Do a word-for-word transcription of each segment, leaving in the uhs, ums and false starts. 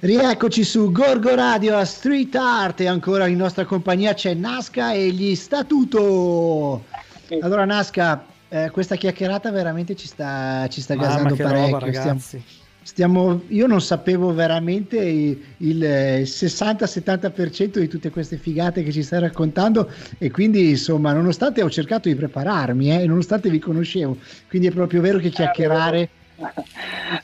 Rieccoci su Gorgo Radio a Street Art e ancora in nostra compagnia c'è Naska e gli Statuto. Allora Naska, eh, questa chiacchierata veramente ci sta, ci sta gasando parecchio. Roba, stiamo, stiamo, io non sapevo veramente il, il sessanta settanta per cento di tutte queste figate che ci stai raccontando e quindi insomma nonostante ho cercato di prepararmi eh, e nonostante vi conoscevo, quindi è proprio vero che chiacchierare...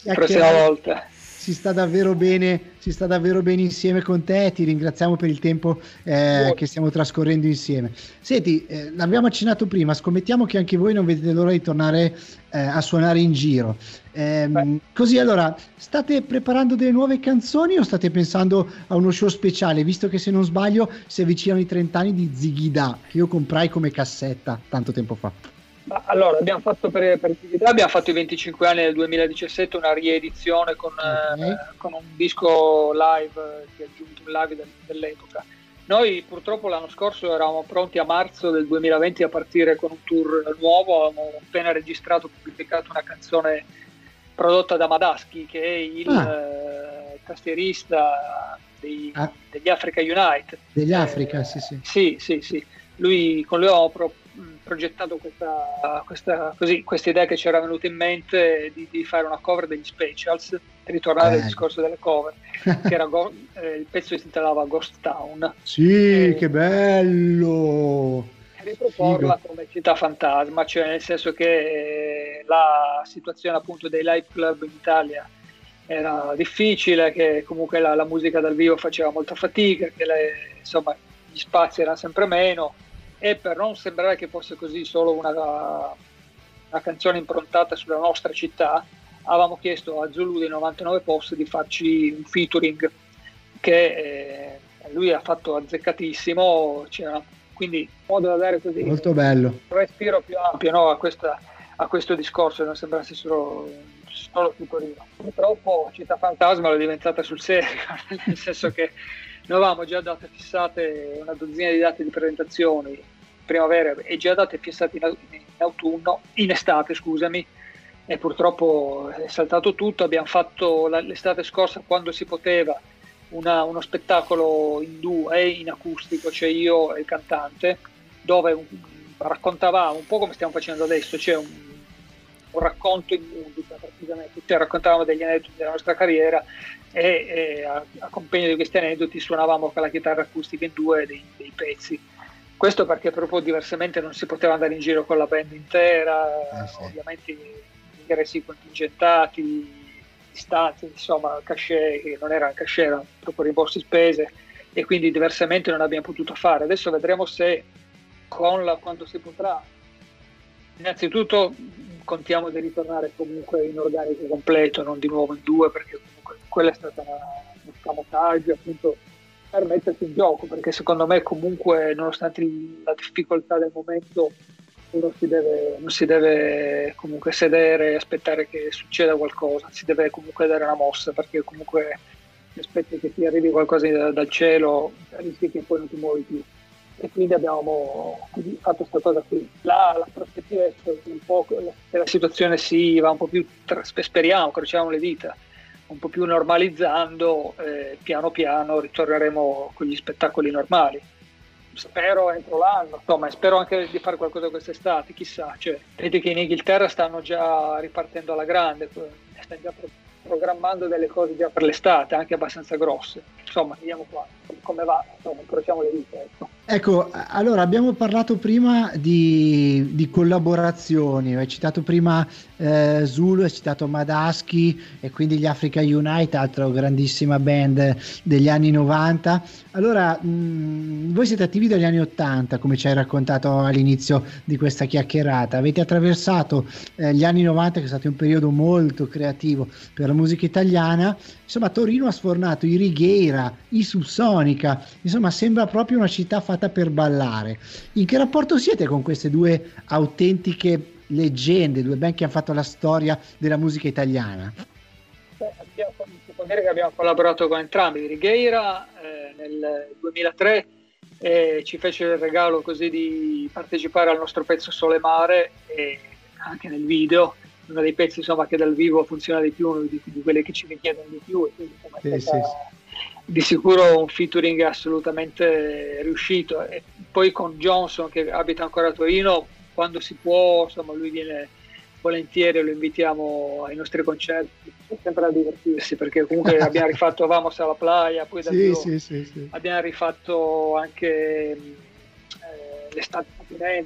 La prossima volta. Si sta davvero bene, si sta davvero bene insieme con te, ti ringraziamo per il tempo eh, che stiamo trascorrendo insieme. Senti, eh, l'abbiamo accennato prima, scommettiamo che anche voi non vedete l'ora di tornare eh, a suonare in giro. Eh, così allora, state preparando delle nuove canzoni o state pensando a uno show speciale, visto che se non sbaglio si avvicinano i trent'anni di Zigida, che io comprai come cassetta tanto tempo fa? Allora, abbiamo fatto per, per abbiamo fatto i venticinque anni del duemiladiciassette una riedizione con, okay. eh, con un disco live che ha aggiunto un live del, dell'epoca. Noi purtroppo l'anno scorso eravamo pronti a marzo del duemilaventi a partire con un tour nuovo, avevamo appena registrato e pubblicato una canzone prodotta da Madaski, che è il ah. eh, tastierista dei, ah. degli Africa United. Degli eh, Africa, sì sì. Sì, sì, sì. Lui, con lui avevamo proposto progettato questa, questa così, questa idea che ci era venuta in mente di, di fare una cover degli Specials, ritornare eh. al discorso delle cover che era go- eh, il pezzo si intitolava Ghost Town, sì e, che bello, riproporla come Città Fantasma, cioè nel senso che eh, la situazione appunto dei live club in Italia era difficile, che comunque la, la musica dal vivo faceva molta fatica, che le, insomma gli spazi erano sempre meno. E per non sembrare che fosse così solo una, una canzone improntata sulla nostra città, avevamo chiesto a Zulu dei novantanove Posse di farci un featuring che eh, lui ha fatto azzeccatissimo, c'era quindi in modo da dare così molto bello un respiro più ampio, no, a, questa, a questo discorso, non sembrasse solo, solo più Torino. Purtroppo Città Fantasma l'è diventata sul serio, nel senso che noi avevamo già date fissate una dozzina di date di presentazioni primavera e già date fissate in autunno, in estate scusami, e purtroppo è saltato tutto. Abbiamo fatto l'estate scorsa quando si poteva una, uno spettacolo in duo e in acustico, cioè io e il cantante, dove un, raccontavamo un po' come stiamo facendo adesso, cioè un, un racconto in musica praticamente, cioè raccontavamo degli aneddoti della nostra carriera e, e a, a compagno di questi aneddoti suonavamo con la chitarra acustica in due dei, dei pezzi. Questo perché proprio diversamente non si poteva andare in giro con la band intera, eh sì. Ovviamente gli ingressi contingentati, distanze, insomma cachet, che non era cachet, erano proprio rimborsi spese, e quindi diversamente non abbiamo potuto fare. Adesso vedremo se con la, quando si potrà. Innanzitutto contiamo di ritornare comunque in organico completo, non di nuovo in due, perché comunque quella è stata un scamotaggio appunto per mettersi in gioco, perché secondo me comunque nonostante la difficoltà del momento uno si deve, non si deve comunque sedere e aspettare che succeda qualcosa, si deve comunque dare una mossa, perché comunque ti aspetti che ti arrivi qualcosa da, dal cielo, rischi che poi non ti muovi più. E quindi abbiamo fatto questa cosa qui. La, la prospettiva è che un po' la situazione si va un po' più, speriamo, crociamo le dita, un po' più normalizzando, eh, piano piano ritorneremo con gli spettacoli normali. Spero entro l'anno, insomma, spero anche di fare qualcosa quest'estate, chissà. Cioè, vedi che in Inghilterra stanno già ripartendo alla grande, stanno già programmando delle cose già per l'estate, anche abbastanza grosse. Insomma, vediamo qua come va, insomma, crociamo le dita, ecco. Ecco, allora abbiamo parlato prima di, di collaborazioni, hai citato prima eh, Zulu, hai citato Madaski e quindi gli Africa Unite, altra grandissima band degli anni novanta. Allora, mh, voi siete attivi dagli anni ottanta, come ci hai raccontato all'inizio di questa chiacchierata, avete attraversato eh, gli anni novanta che è stato un periodo molto creativo per la musica italiana, insomma Torino ha sfornato i Righeira, i Subsonica, insomma sembra proprio una città fantastica fatta per ballare. In che rapporto siete con queste due autentiche leggende, due band che hanno fatto la storia della musica italiana? Beh, abbiamo, si può dire che abbiamo collaborato con entrambi. Righeira eh, nel duemilatré eh, ci fece il regalo così di partecipare al nostro pezzo Sole e Mare e anche nel video, uno dei pezzi insomma che dal vivo funziona di più, uno di, di quelle che ci richiedono di più, e quindi insomma, sì, è stata, sì. di sicuro un featuring assolutamente riuscito. E poi con Johnson, che abita ancora a Torino, quando si può insomma lui viene volentieri, lo invitiamo ai nostri concerti, sempre a divertirsi, perché comunque abbiamo rifatto Vamos alla Playa, poi da sì, più, sì, sì, sì. abbiamo rifatto anche eh, l'estate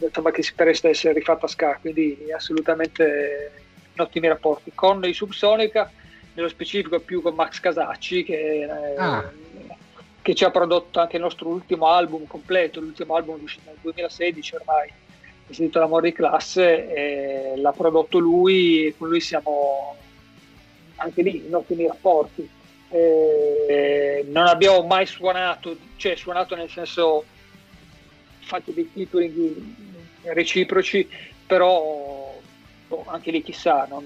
insomma, che si presta a essere rifatta a Ska, quindi assolutamente in ottimi rapporti. Con i Subsonica, nello specifico più con Max Casacci, che, eh, ah. che ci ha prodotto anche il nostro ultimo album completo, l'ultimo album uscito nel duemilasedici ormai, si intitola L'amore di classe, e l'ha prodotto lui, e con lui siamo anche lì in ottimi rapporti. E non abbiamo mai suonato, cioè suonato nel senso fatto dei featuring reciproci, però boh, anche lì chissà, non,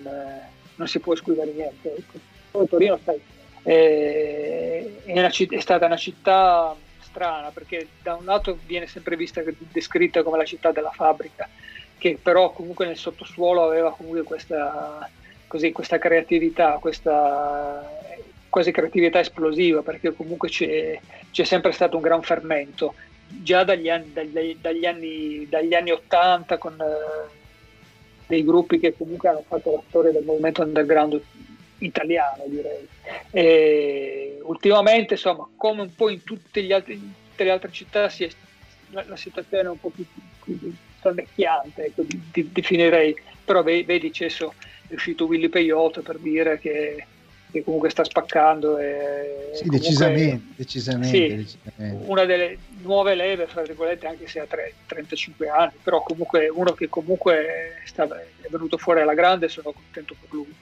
non si può escludere niente. Poi Torino sai, è, una citt- è stata una città strana, perché da un lato viene sempre vista, descritta come la città della fabbrica, che però comunque nel sottosuolo aveva comunque questa, così, questa creatività, questa quasi creatività esplosiva, perché comunque c'è, c'è sempre stato un gran fermento, già dagli anni, dagli, dagli anni, dagli anni ottanta, con eh, dei gruppi che comunque hanno fatto la storia del movimento underground italiano, direi. E ultimamente insomma, come un po' in tutte, gli altri, in tutte le altre città, si è, la, la situazione è un po' più, più sonnecchiante, ecco, di, di, definirei, però vedi c'è so, è uscito Willy Peyote, per dire che, che comunque sta spaccando, e sì, comunque, decisamente, decisamente, sì, decisamente una delle nuove leve, fra virgolette, anche se ha trentacinque anni, però comunque uno che comunque sta, è venuto fuori alla grande, sono contento per lui.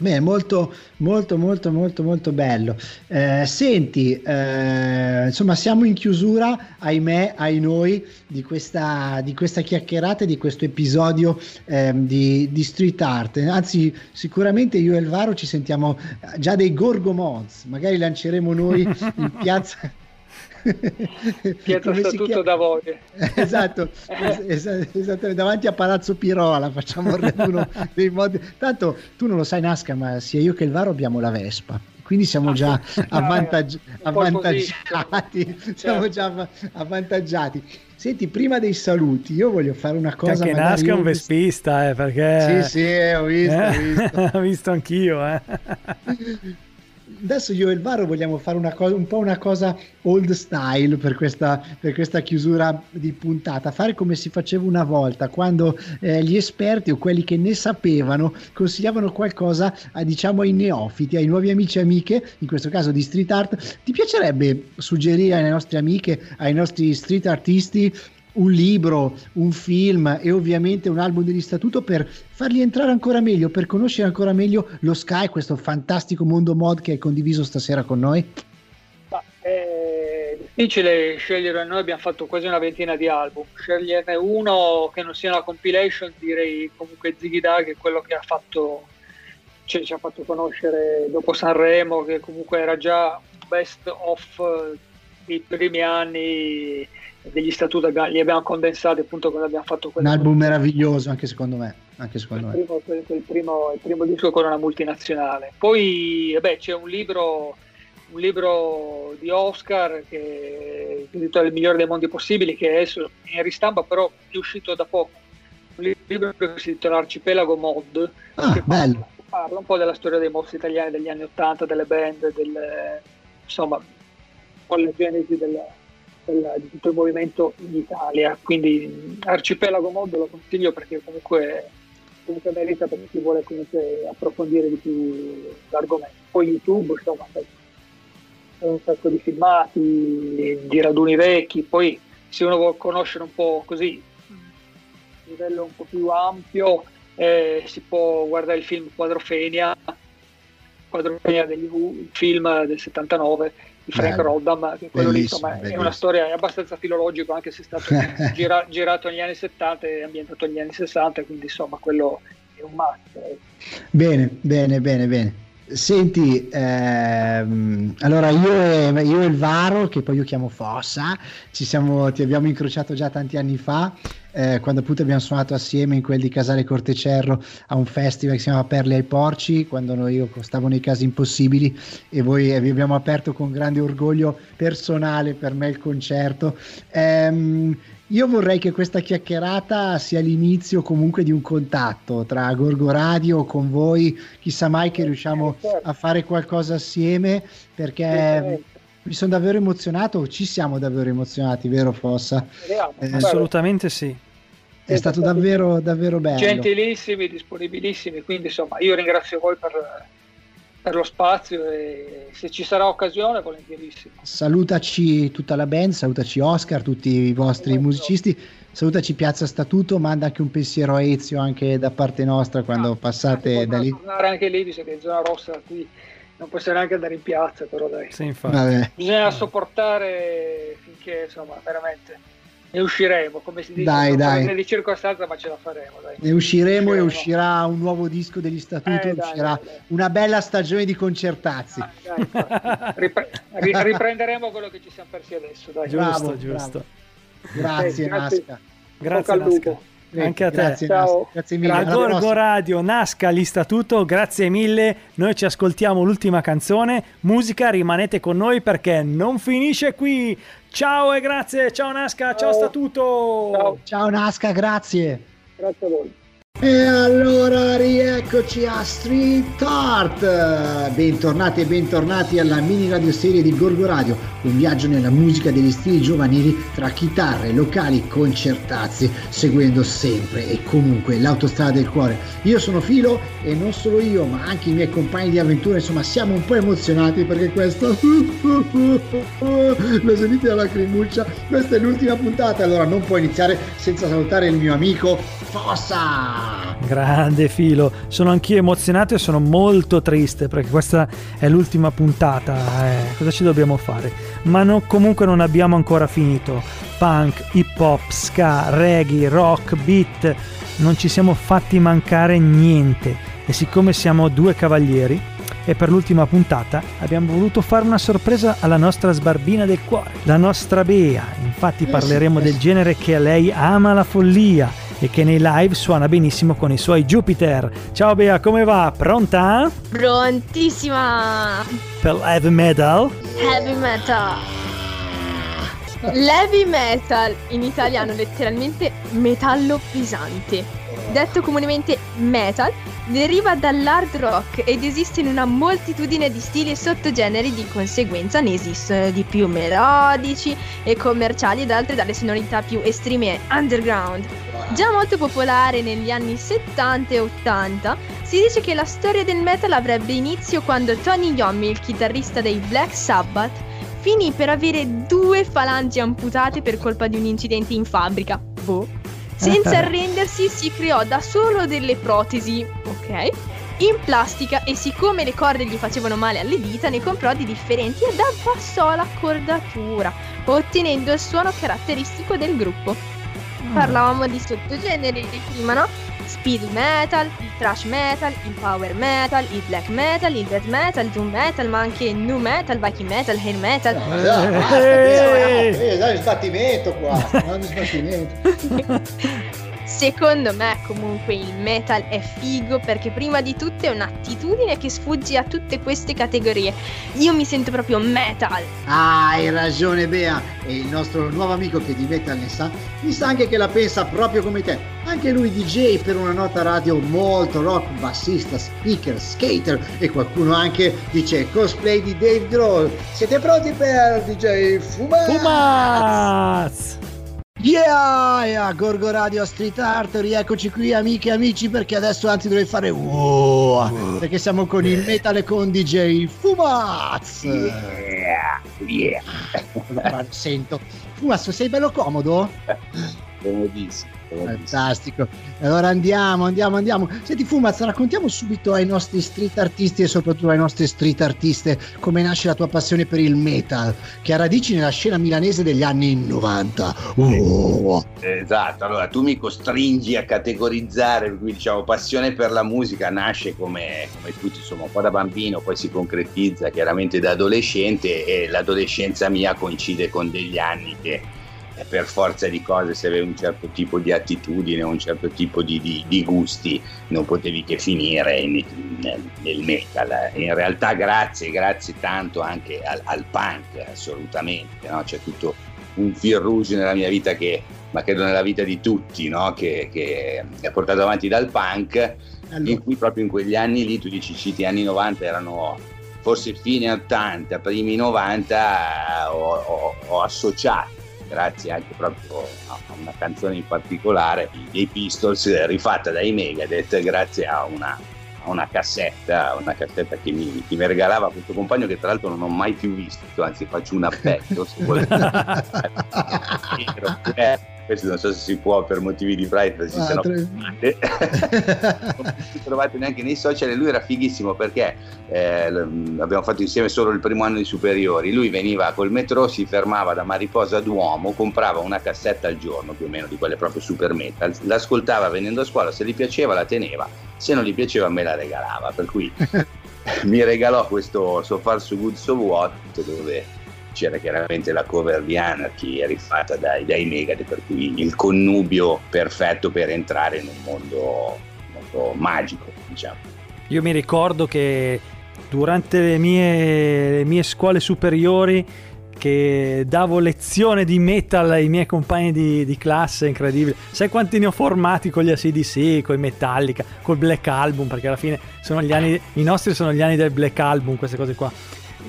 Beh, molto molto molto molto molto bello. Eh, senti, eh, insomma siamo in chiusura, ahimè, ai noi, di questa, di questa chiacchierata, di questo episodio eh, di, di Street Art. Anzi, sicuramente io e il Varo ci sentiamo già dei Gorgo Mods, magari lanceremo noi in piazza Pietro Statuto da voi, esatto, es- es- davanti a Palazzo Pirola facciamo uno dei modi. Tanto tu non lo sai, Naska, ma sia io che il Varo abbiamo la Vespa, quindi siamo già avvantaggi- avvantaggiati siamo già avvantaggiati. Senti, prima dei saluti io voglio fare una cosa, perché Naska è un vespista, eh, perché sì sì ho visto, eh? ho visto. visto anch'io eh Adesso io e il Varo vogliamo fare una cosa, un po' una cosa old style per questa, per questa chiusura di puntata, fare come si faceva una volta, quando eh, gli esperti o quelli che ne sapevano consigliavano qualcosa a, diciamo, ai neofiti, ai nuovi amici e amiche, in questo caso di street art. Ti piacerebbe suggerire alle nostre amiche, ai nostri street artisti, un libro, un film e ovviamente un album degli Statuto, per farli entrare ancora meglio, per conoscere ancora meglio lo Ska e questo fantastico mondo mod che hai condiviso stasera con noi? Ma è difficile scegliere, noi abbiamo fatto quasi una ventina di album, sceglierne uno che non sia una compilation, direi comunque Zigida, che è quello che ha fatto, cioè, ci ha fatto conoscere dopo Sanremo, che comunque era già best of i primi anni degli Statuto, li abbiamo condensati appunto quando abbiamo fatto un album con... meraviglioso, anche secondo me, anche secondo il, me. Primo, quel, quel primo, il primo disco con una multinazionale. Poi vabbè, c'è un libro un libro di Oscar che si intitola Il migliore dei mondi possibili, che è in ristampa, però è uscito da poco, un libro che si intitola Arcipelago Mod, ah, che bello. Parla, parla un po' della storia dei mostri italiani degli anni ottanta, delle band, del, insomma, con le genesi del, del, di tutto il movimento in Italia. Quindi Arcipelago Mod lo consiglio, perché comunque, comunque merita, per chi vuole comunque approfondire di più l'argomento. Poi YouTube, insomma, c'è un sacco di filmati, di raduni vecchi. Poi se uno vuole conoscere un po' così, a livello un po' più ampio, eh, si può guardare il film Quadrofenia, Quadrofenia degli Who, il film del settantanove, Frank Bello. Roddam, che quello lì, insomma, bellissimo. È una storia abbastanza filologica, anche se è stato gira, girato negli anni settanta e ambientato negli anni sessanta, quindi insomma quello è un must. Bene, bene, bene, bene. Senti, ehm, allora io e, io e il Varo, che poi io chiamo Fossa, ci siamo, ti abbiamo incrociato già tanti anni fa, eh, quando appunto abbiamo suonato assieme in quel di Casale Cortecerro a un festival che si chiama Perle ai Porci, quando noi, io stavo nei Casi Impossibili, e voi vi abbiamo aperto con grande orgoglio personale per me il concerto. Ehm, Io vorrei che questa chiacchierata sia l'inizio comunque di un contatto tra Gorgo Radio, con voi, chissà mai che riusciamo a fare qualcosa assieme, perché mi sono davvero emozionato, ci siamo davvero emozionati, vero Fossa? Eh, Assolutamente sì. È stato davvero, davvero bello. Gentilissimi, disponibilissimi, quindi insomma io ringrazio voi per... per lo spazio, e se ci sarà occasione volentierissimo. Salutaci tutta la band, salutaci Oscar, tutti i vostri no, musicisti, no. Salutaci Piazza Statuto, manda anche un pensiero a Ezio anche da parte nostra quando ah, passate da lì. Tornare anche lì, visto che in zona rossa qui non può essere neanche andare in piazza, però dai. Sì, infatti. Vabbè. Bisogna sopportare finché insomma veramente... ne usciremo, come si dice, dai, dai. Di circostanza, ma ce la faremo, dai. Ne usciremo, usciremo e uscirà un nuovo disco degli Statuto, eh, uscirà dai, dai, dai. Una bella stagione di concertazzi. Dai, dai, Ripre- riprenderemo quello che ci siamo persi adesso, dai. Giusto, bravo, giusto. Bravo. Grazie, eh, grazie Naska. Grazie Naska. Anche a te. Grazie, ciao. Grazie mille. A Gorgo Radio, Naska, l'Istituto, grazie mille. Noi ci ascoltiamo l'ultima canzone. Musica, rimanete con noi perché non finisce qui. Ciao e grazie. Ciao Naska, ciao, ciao Statuto. Ciao. Ciao Naska, grazie. Grazie a voi. E allora rieccoci a Street Art, bentornati e bentornati alla mini radioserie di Gorgo Radio, un viaggio nella musica degli stili giovanili tra chitarre, locali, concertazzi, seguendo sempre e comunque l'autostrada del cuore. Io sono Filo e non solo io, ma anche i miei compagni di avventura, insomma siamo un po' emozionati perché questa, lo sentite la lacrimuccia, questa è l'ultima puntata, allora non può iniziare senza salutare il mio amico Fossa. Grande Filo, sono anch'io emozionato e sono molto triste perché questa è l'ultima puntata, eh. Cosa ci dobbiamo fare? Ma no, comunque non abbiamo ancora finito. Punk, hip hop, ska, reggae, rock, beat, non ci siamo fatti mancare niente, e siccome siamo due cavalieri e per l'ultima puntata abbiamo voluto fare una sorpresa alla nostra sbarbina del cuore, la nostra Bea. Infatti parleremo del genere che a lei ama la follia e che nei live suona benissimo con i suoi Jupiter. Ciao Bea, come va? Pronta? Prontissima! Per heavy metal? Heavy metal! L'heavy metal in italiano letteralmente metallo pesante, detto comunemente metal, deriva dall'hard rock ed esiste in una moltitudine di stili e sottogeneri, di conseguenza ne esistono di più melodici e commerciali ed altri dalle sonorità più estreme e underground. Già molto popolare negli anni settanta e ottanta, si dice che la storia del metal avrebbe inizio quando Tony Iommi, il chitarrista dei Black Sabbath, finì per avere due falangi amputate per colpa di un incidente in fabbrica. Boh. Senza arrendersi si creò da solo delle protesi, ok, in plastica, e siccome le corde gli facevano male alle dita ne comprò di differenti ed abbassò l'accordatura, ottenendo il suono caratteristico del gruppo. Mm. Parlavamo di sottogeneri prima, no? Speed metal, il thrash metal, il power metal, il black metal, il death metal, il doom metal, ma anche nu metal, viking metal, hair metal. No, no, no, basta, eh, dai, il sbattimento qua, non sbattimento. Secondo me comunque il metal è figo perché prima di tutto è un'attitudine che sfugge a tutte queste categorie. Io mi sento proprio metal. Ah, hai ragione Bea, e il nostro nuovo amico che di metal ne sa, mi sa anche che la pensa proprio come te. Anche lui D J per una nota radio, molto rock, bassista, speaker, skater, e qualcuno anche dice cosplay di Dave Grohl. Siete pronti per D J Fumaz? Fumaz! Yeah, yeah, Gorgo Radio Street Art, rieccoci qui amiche e amici, perché adesso anzi dovrei fare wow, perché siamo con il metal e con D J Fumaz. Yeah, yeah. Sento Fumaz, sei bello comodo? Comodissimo. Fantastico. Allora andiamo, andiamo, andiamo. Senti Fumaz, raccontiamo subito ai nostri street artisti e soprattutto ai nostri street artiste come nasce la tua passione per il metal, che ha radici nella scena milanese degli anni novanta. Oh. Esatto, allora tu mi costringi a categorizzare, quindi diciamo passione per la musica nasce come, come tutti, insomma, un po' da bambino, poi si concretizza chiaramente da adolescente, e l'adolescenza mia coincide con degli anni che per forza di cose, se avevi un certo tipo di attitudine, un certo tipo di, di, di gusti, non potevi che finire in, in, nel metal. In realtà grazie, grazie tanto anche al, al punk, assolutamente, no? C'è tutto un fil rouge nella mia vita, che, ma credo nella vita di tutti, no? che, che è portato avanti dal punk, allora. In cui proprio in quegli anni lì, tu dici citi anni novanta, erano... forse fine ottanta, primi novanta, ho, ho, ho associato, grazie anche proprio a una canzone in particolare dei Pistols rifatta dai Megadeth, grazie a una, a una cassetta, una cassetta che mi, che mi regalava questo compagno, che tra l'altro non ho mai più visto, anzi faccio un appello se volete. Questo non so se si può per motivi di privacy, ah, se no tre... non si trovate neanche nei social. E lui era fighissimo perché eh, abbiamo fatto insieme solo il primo anno di superiori. Lui veniva col metro, si fermava da Mariposa a Duomo, comprava una cassetta al giorno, più o meno di quelle proprio super metal, l'ascoltava venendo a scuola, se gli piaceva la teneva, se non gli piaceva me la regalava, per cui mi regalò questo So Far So Good So What, dove c'era chiaramente la cover di Anarchy rifatta dai, dai Megadeth, per cui il connubio perfetto per entrare in un mondo molto magico, diciamo. Io mi ricordo che durante le mie, le mie scuole superiori, che davo lezione di metal ai miei compagni di, di classe, incredibile. Sai quanti ne ho formati con gli A C D C, con i Metallica, col Black Album, perché alla fine sono gli anni, i nostri sono gli anni del Black Album, queste cose qua.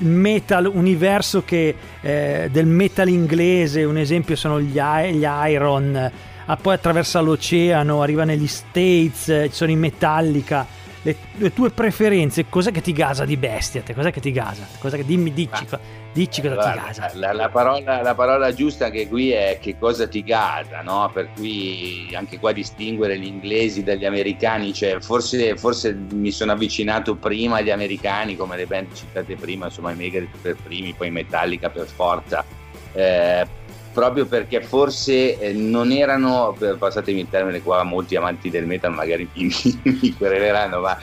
Il metal, universo che eh, del metal inglese, un esempio sono gli, gli Iron, ah, poi attraversa l'oceano, arriva negli States, eh, ci sono i Metallica. Le, le tue preferenze, cos'è che ti gasa di bestia? Te? Cos'è che ti gasa? Cos'è che, dimmi, dici, ah, dici cosa allora, ti gasa. La, la, parola, la parola giusta che qui è che cosa ti gasa, no? Per cui anche qua distinguere gli inglesi dagli americani, cioè forse, forse mi sono avvicinato prima agli americani, come le band citate prima, insomma i Megadeth per primi, poi Metallica per forza. Eh, proprio perché forse non erano, passatemi il termine qua, molti amanti del metal magari mi, mi quereleranno, ma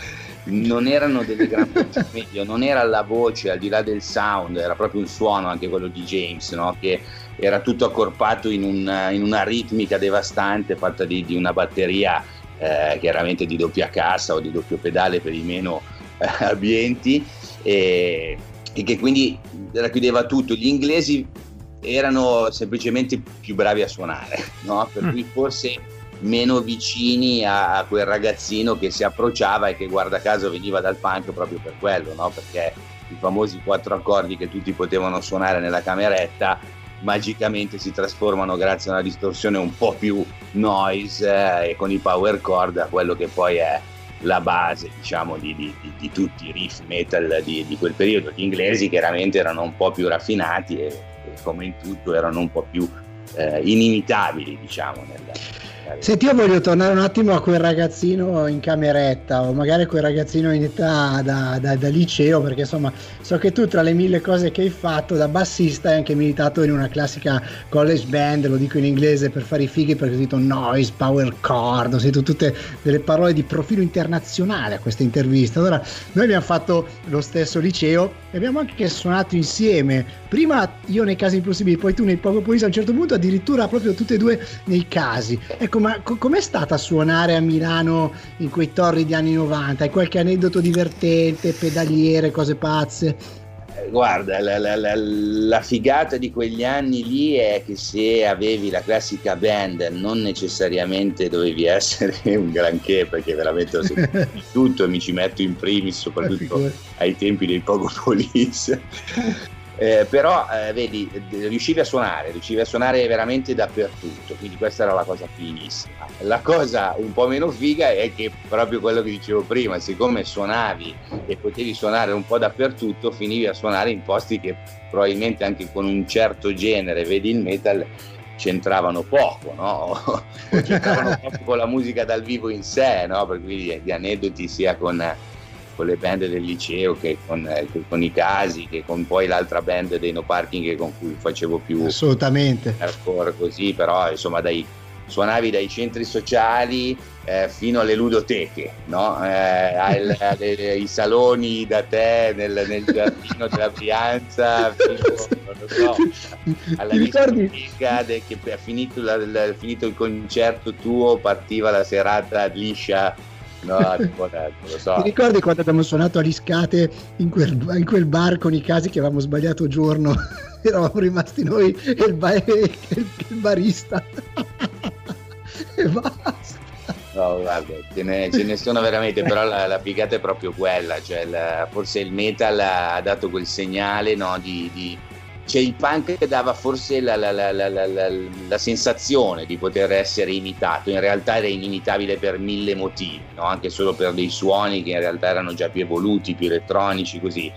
non erano delle gran meglio, non era la voce al di là del sound, era proprio un suono, anche quello di James, no? Che era tutto accorpato in una, in una ritmica devastante fatta di, di una batteria eh, chiaramente di doppia cassa o di doppio pedale per i meno eh, abbienti, e, e che quindi racchiudeva tutto. Gli inglesi erano semplicemente più bravi a suonare, no? Per cui forse meno vicini a, a quel ragazzino che si approcciava e che guarda caso veniva dal punk proprio per quello, no? Perché i famosi quattro accordi che tutti potevano suonare nella cameretta magicamente si trasformano, grazie a una distorsione un po' più noise eh, e con i power chord, a quello che poi è la base, diciamo, di, di, di, di tutti i riff metal di, di quel periodo. Gli inglesi chiaramente erano un po' più raffinati e come in tutto erano un po' più eh, inimitabili, diciamo. Nella... Senti, io voglio tornare un attimo a quel ragazzino in cameretta, o magari quel ragazzino in età da, da, da liceo, perché insomma so che tu, tra le mille cose che hai fatto da bassista, hai anche militato in una classica college band, lo dico in inglese per fare i fighi perché ho sentito noise, power chord, ho sentito tutte delle parole di profilo internazionale a questa intervista. Allora, noi abbiamo fatto lo stesso liceo e abbiamo anche suonato insieme, prima io nei Casi Impossibili, poi tu nei Poco Poesia, a un certo punto addirittura proprio tutte e due nei Casi. Ecco, ma co- com'è stata suonare a Milano in quei torridi anni novanta? Hai qualche aneddoto divertente, pedaliere, cose pazze? Guarda, la, la, la, la figata di quegli anni lì è che se avevi la classica band non necessariamente dovevi essere un granché, perché veramente ho sentito di tutto e mi ci metto in primis, soprattutto ai tempi dei Pogo Police. Eh, però eh, vedi, riuscivi a suonare, riuscivi a suonare veramente dappertutto, quindi questa era la cosa finissima. La cosa un po' meno figa è che proprio quello che dicevo prima, siccome suonavi e potevi suonare un po' dappertutto, finivi a suonare in posti che probabilmente anche con un certo genere, vedi il metal, c'entravano poco, no? O c'entravano poco con la musica dal vivo in sé, no? Per cui gli aneddoti sia con, con le band del liceo che con, con i Casi, che con poi l'altra band dei No Parking con cui facevo più assolutamente hardcore così, però insomma dai, suonavi dai centri sociali eh, fino alle ludoteche, no? eh, al, alle, ai saloni da te nel, nel giardino della Brianza, fino, non so, alla discoteca de, che ha finito, la, la, finito il concerto tuo, partiva la serata liscia. No, tipo, lo so. Ti ricordi quando abbiamo suonato a Riscate in quel, in quel bar con i Casi che avevamo sbagliato giorno? Eravamo rimasti noi e il, ba- e il, il barista. E basta. No, guarda, ce ne, ce ne sono veramente, però la, la figata è proprio quella, cioè la, forse il metal ha dato quel segnale, no, di, di cioè il punk dava forse la, la, la, la, la, la, la sensazione di poter essere imitato, in realtà era inimitabile per mille motivi, no? Anche solo per dei suoni che in realtà erano già più evoluti, più elettronici, così.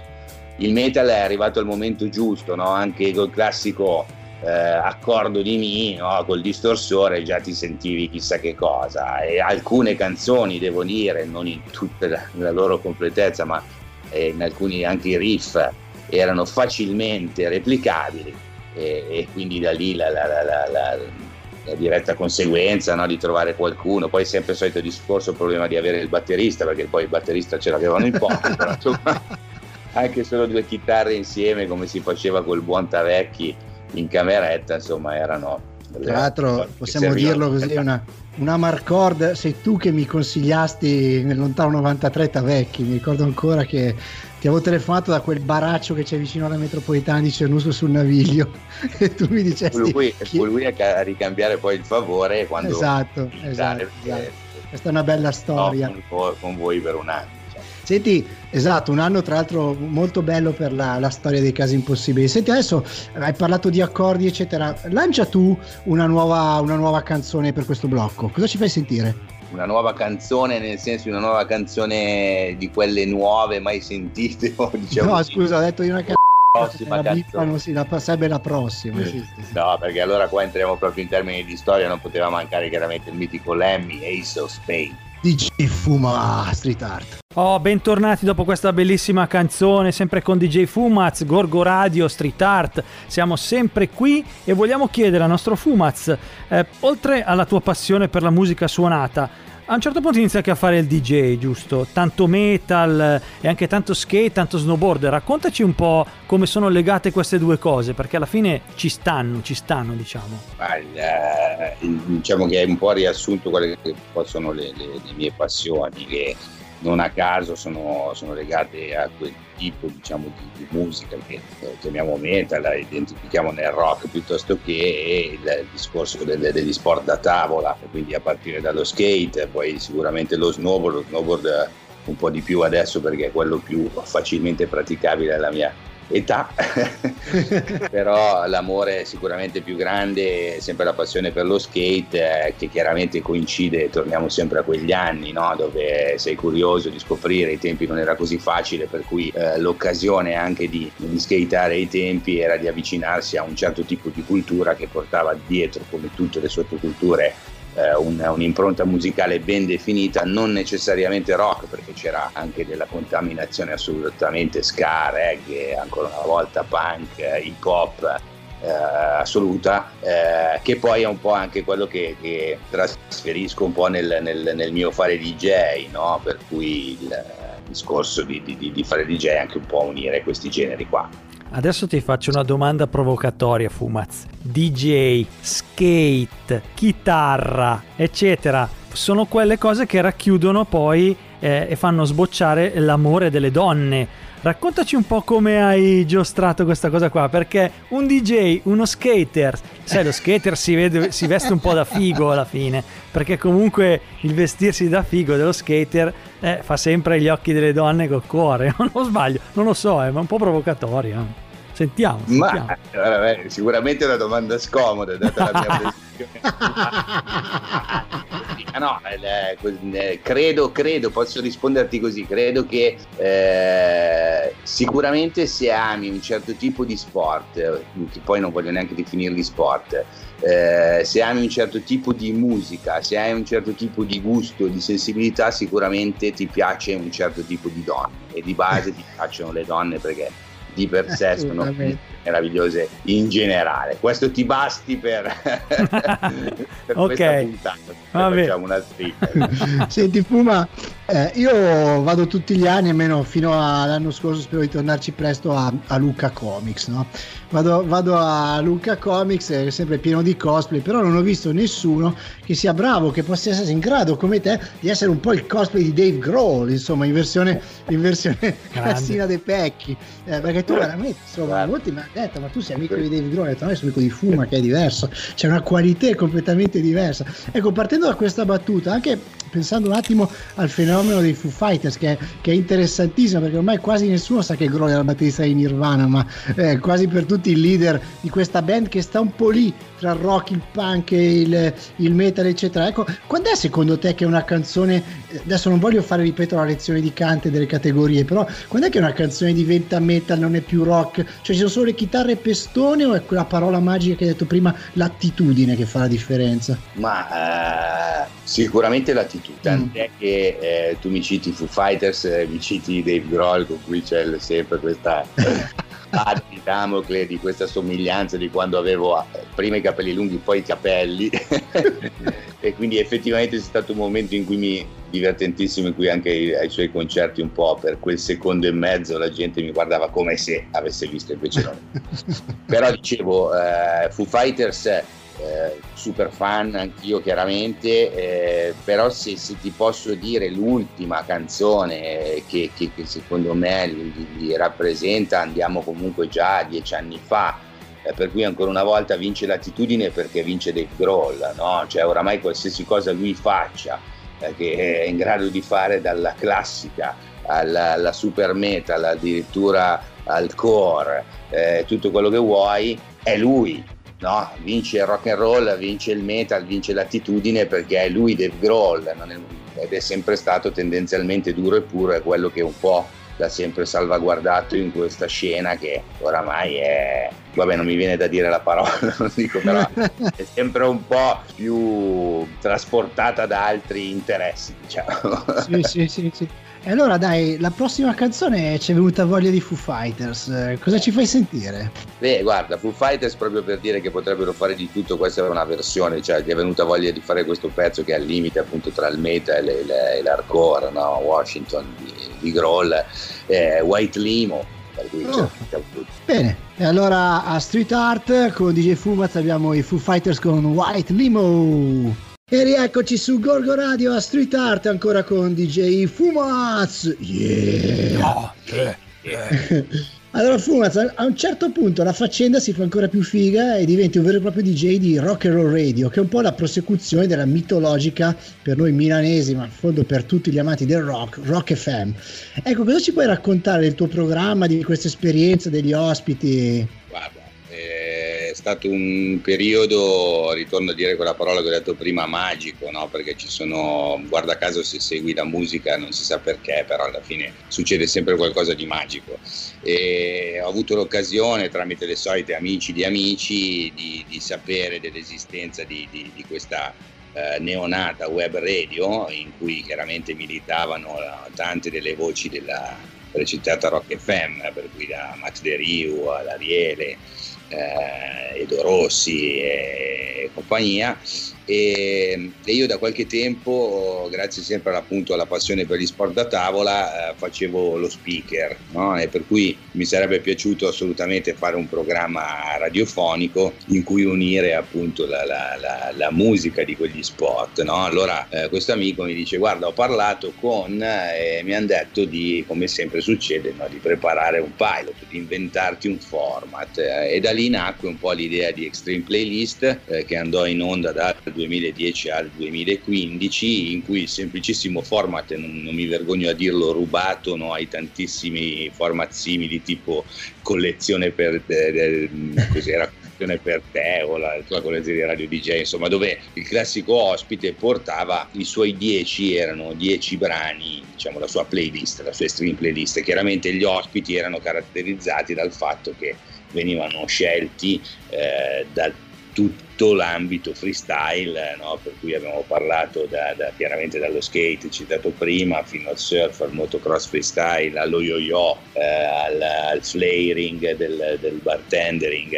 Il metal è arrivato al momento giusto, no? Anche col classico eh, accordo di Mi, no? Col distorsore già ti sentivi chissà che cosa, e alcune canzoni, devo dire, non in tutta la, la loro completezza, ma eh, in alcuni anche i riff, erano facilmente replicabili e, e quindi da lì la, la, la, la, la, la diretta conseguenza, no, di trovare qualcuno, poi sempre il solito discorso, il problema di avere il batterista, perché poi il batterista ce l'avevano in pochi, però insomma, anche solo due chitarre insieme come si faceva col buon Tavecchi in cameretta, insomma erano... Tra l'altro possiamo dirlo così, una, una Marcord sei tu che mi consigliasti nel lontano novantatré, Tavecchi, mi ricordo ancora che ti avevo telefonato da quel baraccio che c'è vicino alla metropolitana di Cernusco sul Naviglio e tu mi dicesti lui, lui a ricambiare poi il favore quando esatto, esatto, esatto. Questa è una bella storia con, con voi per un anno. Senti, esatto, un anno tra l'altro molto bello per la, la storia dei Casi Impossibili. Senti, adesso hai parlato di accordi eccetera, lancia tu una nuova, una nuova canzone per questo blocco, cosa ci fai sentire? Una nuova canzone nel senso una nuova canzone di quelle nuove mai sentite o diciamo no scusa ho detto di una canzone prossima canzone sì, la sarebbe la prossima sì, sì, sì. No, perché allora qua entriamo proprio in termini di storia, non poteva mancare chiaramente il mitico Lemmy, Ace of Spades, D J Fumaz, street art. Oh, bentornati dopo questa bellissima canzone, sempre con D J Fumaz, Gorgo Radio, street art. Siamo sempre qui e vogliamo chiedere al nostro Fumaz, eh, oltre alla tua passione per la musica suonata, a un certo punto inizia anche a fare il D J, giusto? Tanto metal e anche tanto skate, tanto snowboard. Raccontaci un po' come sono legate queste due cose, perché alla fine ci stanno, ci stanno, diciamo. Allora, diciamo che hai un po' riassunto quelle che poi sono le, le, le mie passioni, che non a caso sono, sono legate a quel tipo, diciamo, di, di musica che eh, chiamiamo metal, la identifichiamo nel rock piuttosto che il discorso delle, degli sport da tavola, quindi a partire dallo skate, poi sicuramente lo snowboard, lo snowboard un po' di più adesso perché è quello più facilmente praticabile alla mia età, però l'amore sicuramente più grande è sempre la passione per lo skate, eh, che chiaramente coincide, torniamo sempre a quegli anni, no? Dove sei curioso di scoprire, ai tempi non era così facile, per cui eh, l'occasione anche di, di skateare ai tempi era di avvicinarsi a un certo tipo di cultura che portava dietro, come tutte le sottoculture, Una, un'impronta musicale ben definita, non necessariamente rock, perché c'era anche della contaminazione assolutamente ska, reggae, ancora una volta punk, hip hop eh, assoluta, eh, che poi è un po' anche quello che, che trasferisco un po' nel, nel, nel mio fare D J, no? Per cui il discorso di, di, di fare D J è anche un po' unire questi generi qua. Adesso ti faccio una domanda provocatoria, Fumaz. D J, skate, chitarra, eccetera, sono quelle cose che racchiudono poi eh, e fanno sbocciare l'amore delle donne. Raccontaci un po' come hai giostrato questa cosa qua, perché un D J, uno skater, sai, lo skater si, vede, si veste un po' da figo alla fine, perché comunque il vestirsi da figo dello skater eh, fa sempre gli occhi delle donne col cuore, non sbaglio, non lo so, è un po' provocatoria. Sentiamo, sentiamo. Ma vabbè, sicuramente è una domanda scomoda, data la mia posizione. Subsonica, no, eh, credo, credo, posso risponderti così, credo che eh, sicuramente se ami un certo tipo di sport, che poi non voglio neanche definirli sport, eh, se ami un certo tipo di musica, se hai un certo tipo di gusto, di sensibilità, sicuramente ti piace un certo tipo di donna, e di base ti piacciono le donne perché di per sé sono meravigliose in generale. Questo ti basti per, per okay. questa puntata. Vabbè. Facciamo una stretta. Senti Fuma, eh, io vado tutti gli anni, almeno fino all'anno scorso, spero di tornarci presto, a, a Lucca Comics, no? Vado, vado a Lucca Comics, è sempre pieno di cosplay, però non ho visto nessuno che sia bravo, che possa essere in grado come te di essere un po' il cosplay di Dave Grohl, insomma, in versione, in versione cassina dei pecchi, eh, perché tu veramente, insomma, molti mi hanno detto, ma tu sei amico di Dave Grohl, ho detto, no, io sono amico di Fuma, che è diverso, c'è una qualità completamente diversa. Ecco, partendo da questa battuta, anche pensando un attimo al fenomeno dei Foo Fighters, che è, che è interessantissimo, perché ormai quasi nessuno sa che Grohl era il batterista di Nirvana, ma eh, quasi per tutti il leader di questa band che sta un po' lì tra il rock, il punk e il, il metal, eccetera. Ecco, quando è secondo te che una canzone, adesso non voglio fare, ripeto, la lezione di Kant e delle categorie, però quando è che una canzone diventa metal, non è più rock? Cioè, ci sono solo le chitarre e pestone, o è quella parola magica che hai detto prima, l'attitudine, che fa la differenza? Ma eh, sicuramente l'attitudine, tant'è mm. che eh, tu mi citi Foo Fighters, eh, mi citi Dave Grohl, con cui c'è sempre questa ah, di Damocle, di questa somiglianza di quando avevo prima i capelli lunghi, poi i capelli e quindi effettivamente è stato un momento in cui mi divertentissimo, in cui anche ai suoi concerti un po' per quel secondo e mezzo la gente mi guardava come se avesse visto, invece non però dicevo eh, Foo Fighters, eh, super fan anch'io chiaramente, eh, però se, se ti posso dire l'ultima canzone che, che, che secondo me li, li rappresenta, andiamo comunque già a dieci anni fa, eh, per cui ancora una volta vince l'attitudine, perché vince Dave Grohl, no? Cioè oramai qualsiasi cosa lui faccia, eh, che è in grado di fare, dalla classica alla, alla super metal, addirittura al core, eh, tutto quello che vuoi, è lui. No, vince il rock and roll, vince il metal, vince l'attitudine, perché è lui Dave Grohl, non è, ed è sempre stato tendenzialmente duro e puro, è quello che un po' l'ha sempre salvaguardato in questa scena che oramai è, vabbè, non mi viene da dire la parola, non dico, però è sempre un po' più trasportata da altri interessi, diciamo. Sì, sì, sì, sì. E allora dai, la prossima canzone ci è venuta voglia di Foo Fighters, cosa ci fai sentire? Beh, guarda, Foo Fighters, proprio per dire che potrebbero fare di tutto, questa è una versione, cioè ti è venuta voglia di fare questo pezzo che è al limite appunto tra il metal e, le, e l'hardcore, no? Washington di, di Grohl, eh, White Limo, per cui oh. c'è tutto. Bene, e allora a Street Art con D J Fumaz abbiamo i Foo Fighters con White Limo. E rieccoci su Gorgo Radio a Street Art, ancora con D J Fumaz. Yeah. Oh, yeah, yeah. Allora Fumaz, a un certo punto la faccenda si fa ancora più figa e diventi un vero e proprio D J di Rock and Roll Radio, che è un po' la prosecuzione della mitologica, per noi milanesi, ma in fondo per tutti gli amanti del rock, Rock F M. Ecco, cosa ci puoi raccontare del tuo programma, di questa esperienza, degli ospiti? Guarda, è stato un periodo, ritorno a dire quella parola che ho detto prima, magico, no? Perché ci sono, guarda caso, se segui la musica non si sa perché, però alla fine succede sempre qualcosa di magico, e ho avuto l'occasione tramite le solite amici di amici di, di sapere dell'esistenza di, di, di questa eh, neonata web radio, in cui chiaramente militavano tante delle voci della precitata Rock F M, per cui da Max De Riu all'Ariele, Eh, Edo Rossi e compagnia, e, e io da qualche tempo, grazie sempre appunto alla passione per gli sport da tavola, eh, facevo lo speaker, no? E per cui mi sarebbe piaciuto assolutamente fare un programma radiofonico in cui unire appunto la, la, la, la musica di quegli sport, no? Allora eh, questo amico mi dice, guarda, ho parlato con e eh, mi hanno detto di, come sempre succede, no? Di preparare un pilot, di inventarti un format, eh, e da lì nacque un po' l'idea di Extreme Playlist, eh, che andò in onda dal duemiladieci al duemilaquindici, in cui il semplicissimo format, non, non mi vergogno a dirlo, rubato, no, ai tantissimi format simili tipo collezione per eh, eh, cos'era Passione per te o la tua collezione di Radio D J, insomma, dove il classico ospite portava i suoi dieci, erano dieci brani, diciamo la sua playlist, la sua stream playlist. Chiaramente gli ospiti erano caratterizzati dal fatto che venivano scelti eh, da tutto l'ambito freestyle, no? Per cui abbiamo parlato da, da, chiaramente dallo skate citato prima, fino al surf, al motocross freestyle, allo yo-yo, eh, al, al flaring del, del bartendering,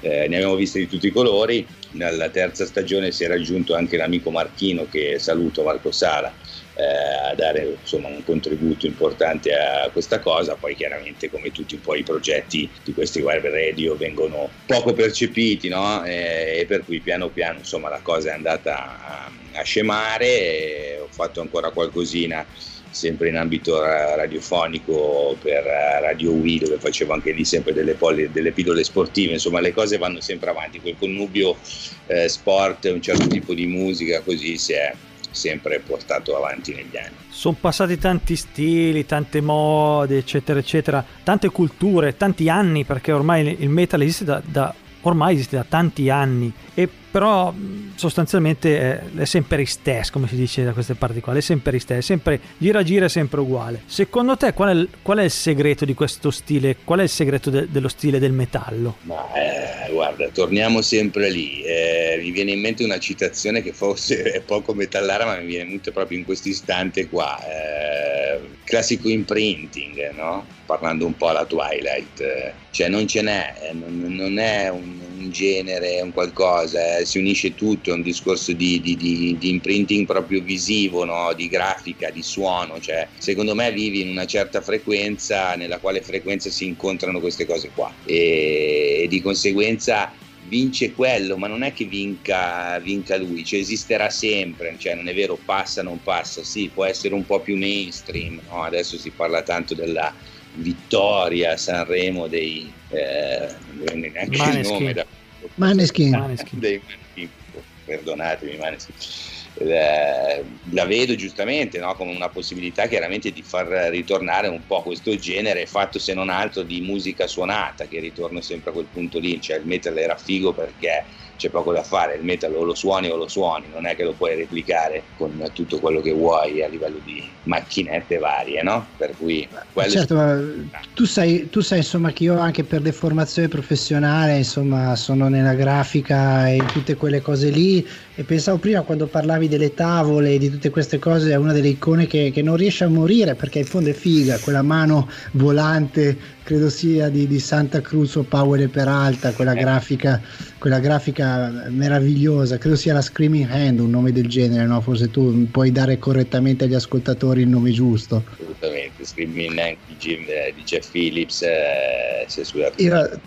eh, ne abbiamo viste di tutti i colori. Nella terza stagione si è raggiunto anche l'amico Marchino, che saluto, Marco Sala, eh, a dare insomma un contributo importante a questa cosa. Poi chiaramente, come tutti poi i progetti di questi web radio, vengono poco percepiti, no? Eh, e per cui piano piano insomma la cosa è andata a, a scemare, e ho fatto ancora qualcosina sempre in ambito radiofonico per Radio U I, dove facevo anche lì sempre delle, poli, delle pillole sportive. Insomma, le cose vanno sempre avanti, quel connubio eh, sport, un certo tipo di musica, così si è sempre portato avanti negli anni. Sono passati tanti stili, tante mode, eccetera eccetera, tante culture, tanti anni, perché ormai il metal esiste da, da ormai esiste da tanti anni, e però sostanzialmente è sempre istes, come si dice da queste parti qua, è sempre istes, sempre gira gira, è sempre uguale. Secondo te qual è, il, qual è il segreto di questo stile, qual è il segreto de, dello stile del metallo? Ma eh, guarda, torniamo sempre lì, eh, mi viene in mente una citazione che forse è poco metallara, ma mi viene in mente proprio in questo istante qua, eh, classico imprinting, no? Parlando un po' alla Twilight, eh, cioè non ce n'è, non, non è un, un genere, è un qualcosa, eh, si unisce tutto, è un discorso di, di, di, di imprinting proprio visivo, no? Di grafica, di suono, cioè secondo me vivi in una certa frequenza, nella quale frequenza si incontrano queste cose qua, e, e di conseguenza vince quello, ma non è che vinca, vinca lui, cioè esisterà sempre, cioè non è vero passa non passa, sì può essere un po' più mainstream, no? Adesso si parla tanto della vittoria a Sanremo dei eh, non è neanche Maneskin. Il nome da Maneskin, Maneskin. Dei Maneskin, perdonatemi, Maneskin. La, la vedo giustamente, no? Come una possibilità chiaramente di far ritornare un po' questo genere, fatto se non altro di musica suonata, che ritorno sempre a quel punto lì, cioè il metal era figo perché c'è poco da fare, il metal o lo suoni o lo suoni, non è che lo puoi replicare con tutto quello che vuoi a livello di macchinette varie, no? Per cui certo, è... tu sai, tu sai insomma che io anche per deformazione professionale insomma sono nella grafica e in tutte quelle cose lì, e pensavo prima quando parlavi delle tavole, di tutte queste cose, è una delle icone che, che non riesce a morire, perché in fondo è figa, quella mano volante, credo sia di, di Santa Cruz o Powell e Peralta, quella grafica, quella grafica meravigliosa, credo sia la Screaming Hand, un nome del genere, no? Forse tu puoi dare correttamente agli ascoltatori il nome giusto. Assolutamente, Screaming Hand di, Jim, di Jeff Phillips, eh, si è sudato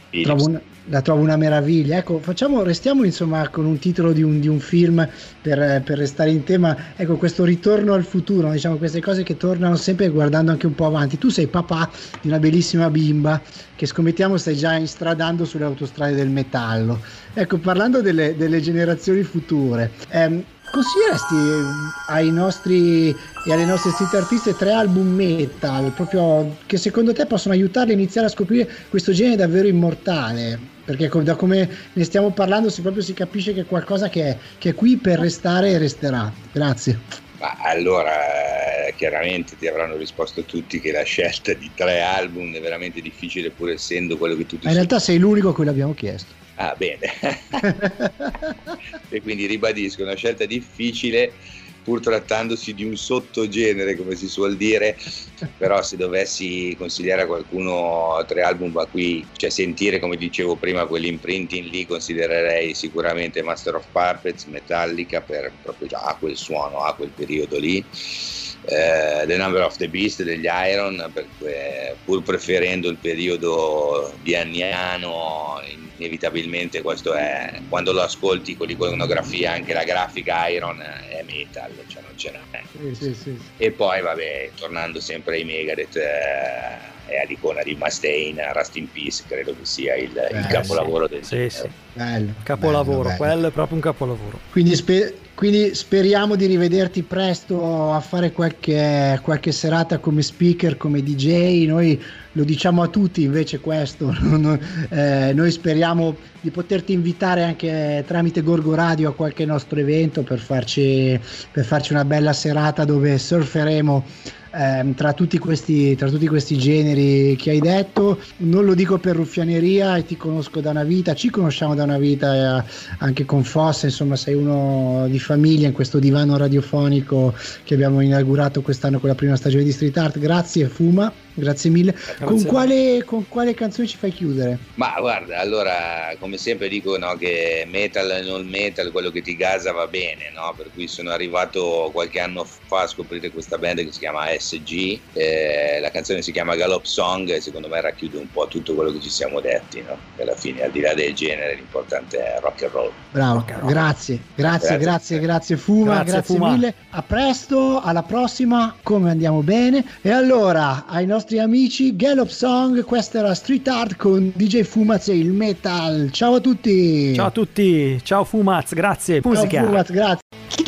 Phillips. La trovo una meraviglia. Ecco, facciamo, restiamo insomma con un titolo di un, di un film per, per restare in tema. Ecco, questo ritorno al futuro, diciamo, queste cose che tornano sempre guardando anche un po' avanti. Tu sei papà di una bellissima bimba che scommettiamo stai già instradando sulle autostrade del metallo. Ecco, parlando delle, delle generazioni future, ehm, consiglieresti ai nostri e alle nostre street artiste tre album metal proprio che secondo te possono aiutarli a iniziare a scoprire questo genere davvero immortale? Perché da come ne stiamo parlando si proprio si capisce che è qualcosa che è, che è qui per restare e resterà. Grazie. Ma allora chiaramente ti avranno risposto tutti che la scelta di tre album è veramente difficile, pur essendo quello che tutti... Ma in realtà sono... sei l'unico a cui l'abbiamo chiesto. Ah, bene. E quindi ribadisco, una scelta difficile, pur trattandosi di un sottogenere, come si suol dire, però se dovessi consigliare a qualcuno tre album da qui, cioè sentire, come dicevo prima, quell'imprinting lì, considererei sicuramente Master of Puppets, Metallica, per proprio già a quel suono, a quel periodo lì. Eh, The Number of the Beast degli Iron, perché pur preferendo il periodo di anniano, inevitabilmente questo è, quando lo ascolti con l'iconografia, anche la grafica Iron è metal, cioè non ce n'è. Sì, sì, sì. E poi vabbè, tornando sempre ai Megadeth, eh, è a l'icona di Mustaine, Rust in Peace, credo che sia il, bello, il capolavoro sì. del sì, sì. Bello, capolavoro, bello, quello bello. È proprio un capolavoro. Quindi, spe- quindi speriamo di rivederti presto a fare qualche, qualche serata come speaker, come D J. Noi lo diciamo a tutti invece questo, eh, noi speriamo di poterti invitare anche tramite Gorgo Radio a qualche nostro evento per farci, per farci una bella serata dove surferemo Eh, tra tutti questi tra tutti questi generi che hai detto. Non lo dico per ruffianeria, e ti conosco da una vita, ci conosciamo da una vita, eh, anche con Fossa, insomma sei uno di famiglia in questo divano radiofonico che abbiamo inaugurato quest'anno con la prima stagione di Street Art. Grazie Fuma, grazie mille. Grazie. Con quale, con quale canzone ci fai chiudere? Ma guarda, allora come sempre dico, no, che metal, non metal, quello che ti gasa va bene, no? Per cui sono arrivato qualche anno fa a scoprire questa band che si chiama S G, eh, la canzone si chiama Gallop Song e secondo me racchiude un po' tutto quello che ci siamo detti, no? Alla fine, al di là del genere, l'importante è rock and roll. Bravo, and roll. Grazie, grazie, grazie, grazie, grazie Fuma, grazie, grazie Fuma. Mille, a presto, alla prossima, come andiamo bene. E allora, ai nostri amici, Gallop Song, questa era Street Art con D J Fumaz e il metal. Ciao a tutti! Ciao a tutti, ciao Fumaz, grazie. Ciao Fumaz, grazie.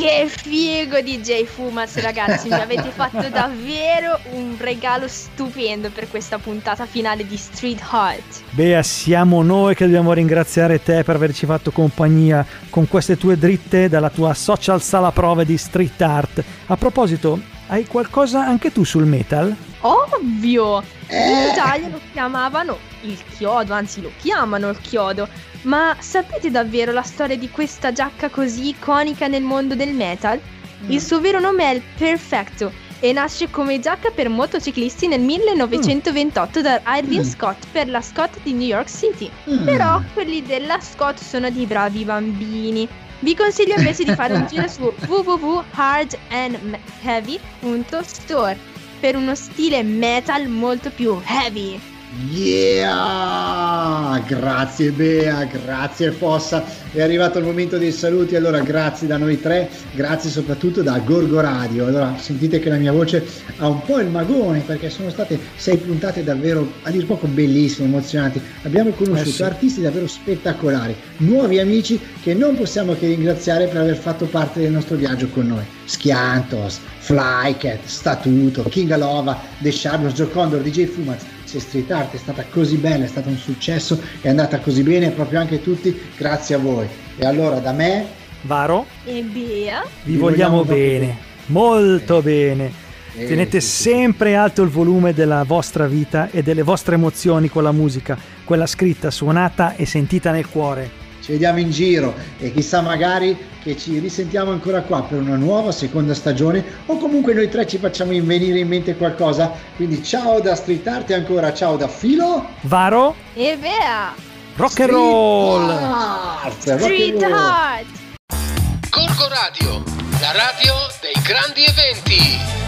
Che figo D J Fumaz, ragazzi, mi avete fatto davvero un regalo stupendo per questa puntata finale di Street Art. Bea, siamo noi che dobbiamo ringraziare te per averci fatto compagnia con queste tue dritte dalla tua social sala prove di Street Art. A proposito, hai qualcosa anche tu sul metal? Ovvio! In Italia lo chiamavano il chiodo, anzi lo chiamano il chiodo. Ma sapete davvero la storia di questa giacca così iconica nel mondo del metal? Il suo vero nome è il Perfecto e nasce come giacca per motociclisti nel millenovecentoventotto da Irving Scott per la Scott di New York City. Però quelli della Scott sono dei bravi bambini. Vi consiglio invece di fare un giro su w w w punto hard and heavy punto store per uno stile metal molto più heavy. Yeah! Grazie Bea, grazie Fossa, è arrivato il momento dei saluti. Allora grazie da noi tre, grazie soprattutto da Gorgo Radio. Allora sentite che la mia voce ha un po' il magone perché sono state sei puntate davvero a dir poco bellissime, emozionanti. Abbiamo conosciuto eh sì. artisti davvero spettacolari, nuovi amici che non possiamo che ringraziare per aver fatto parte del nostro viaggio con noi. Schiantos, Flycat, Statuto, Kingalova, The Sharps, Giocondor, D J Fumaz. Se Street Art è stata così bella, è stato un successo, è andata così bene proprio anche tutti, grazie a voi. E allora da me, Varo e Bea, vi, vi vogliamo, vogliamo bene, molto bene, bene. Eh, tenete sì, sempre sì. alto il volume della vostra vita e delle vostre emozioni con la musica, quella scritta, suonata e sentita nel cuore. Ci vediamo in giro e chissà magari che ci risentiamo ancora qua per una nuova seconda stagione o comunque noi tre ci facciamo venire in mente qualcosa. Quindi ciao da Street Art e ancora ciao da Filo, Varo e Bea. Rock and roll. Art, Street Art. Gorgo Radio, la radio dei grandi eventi.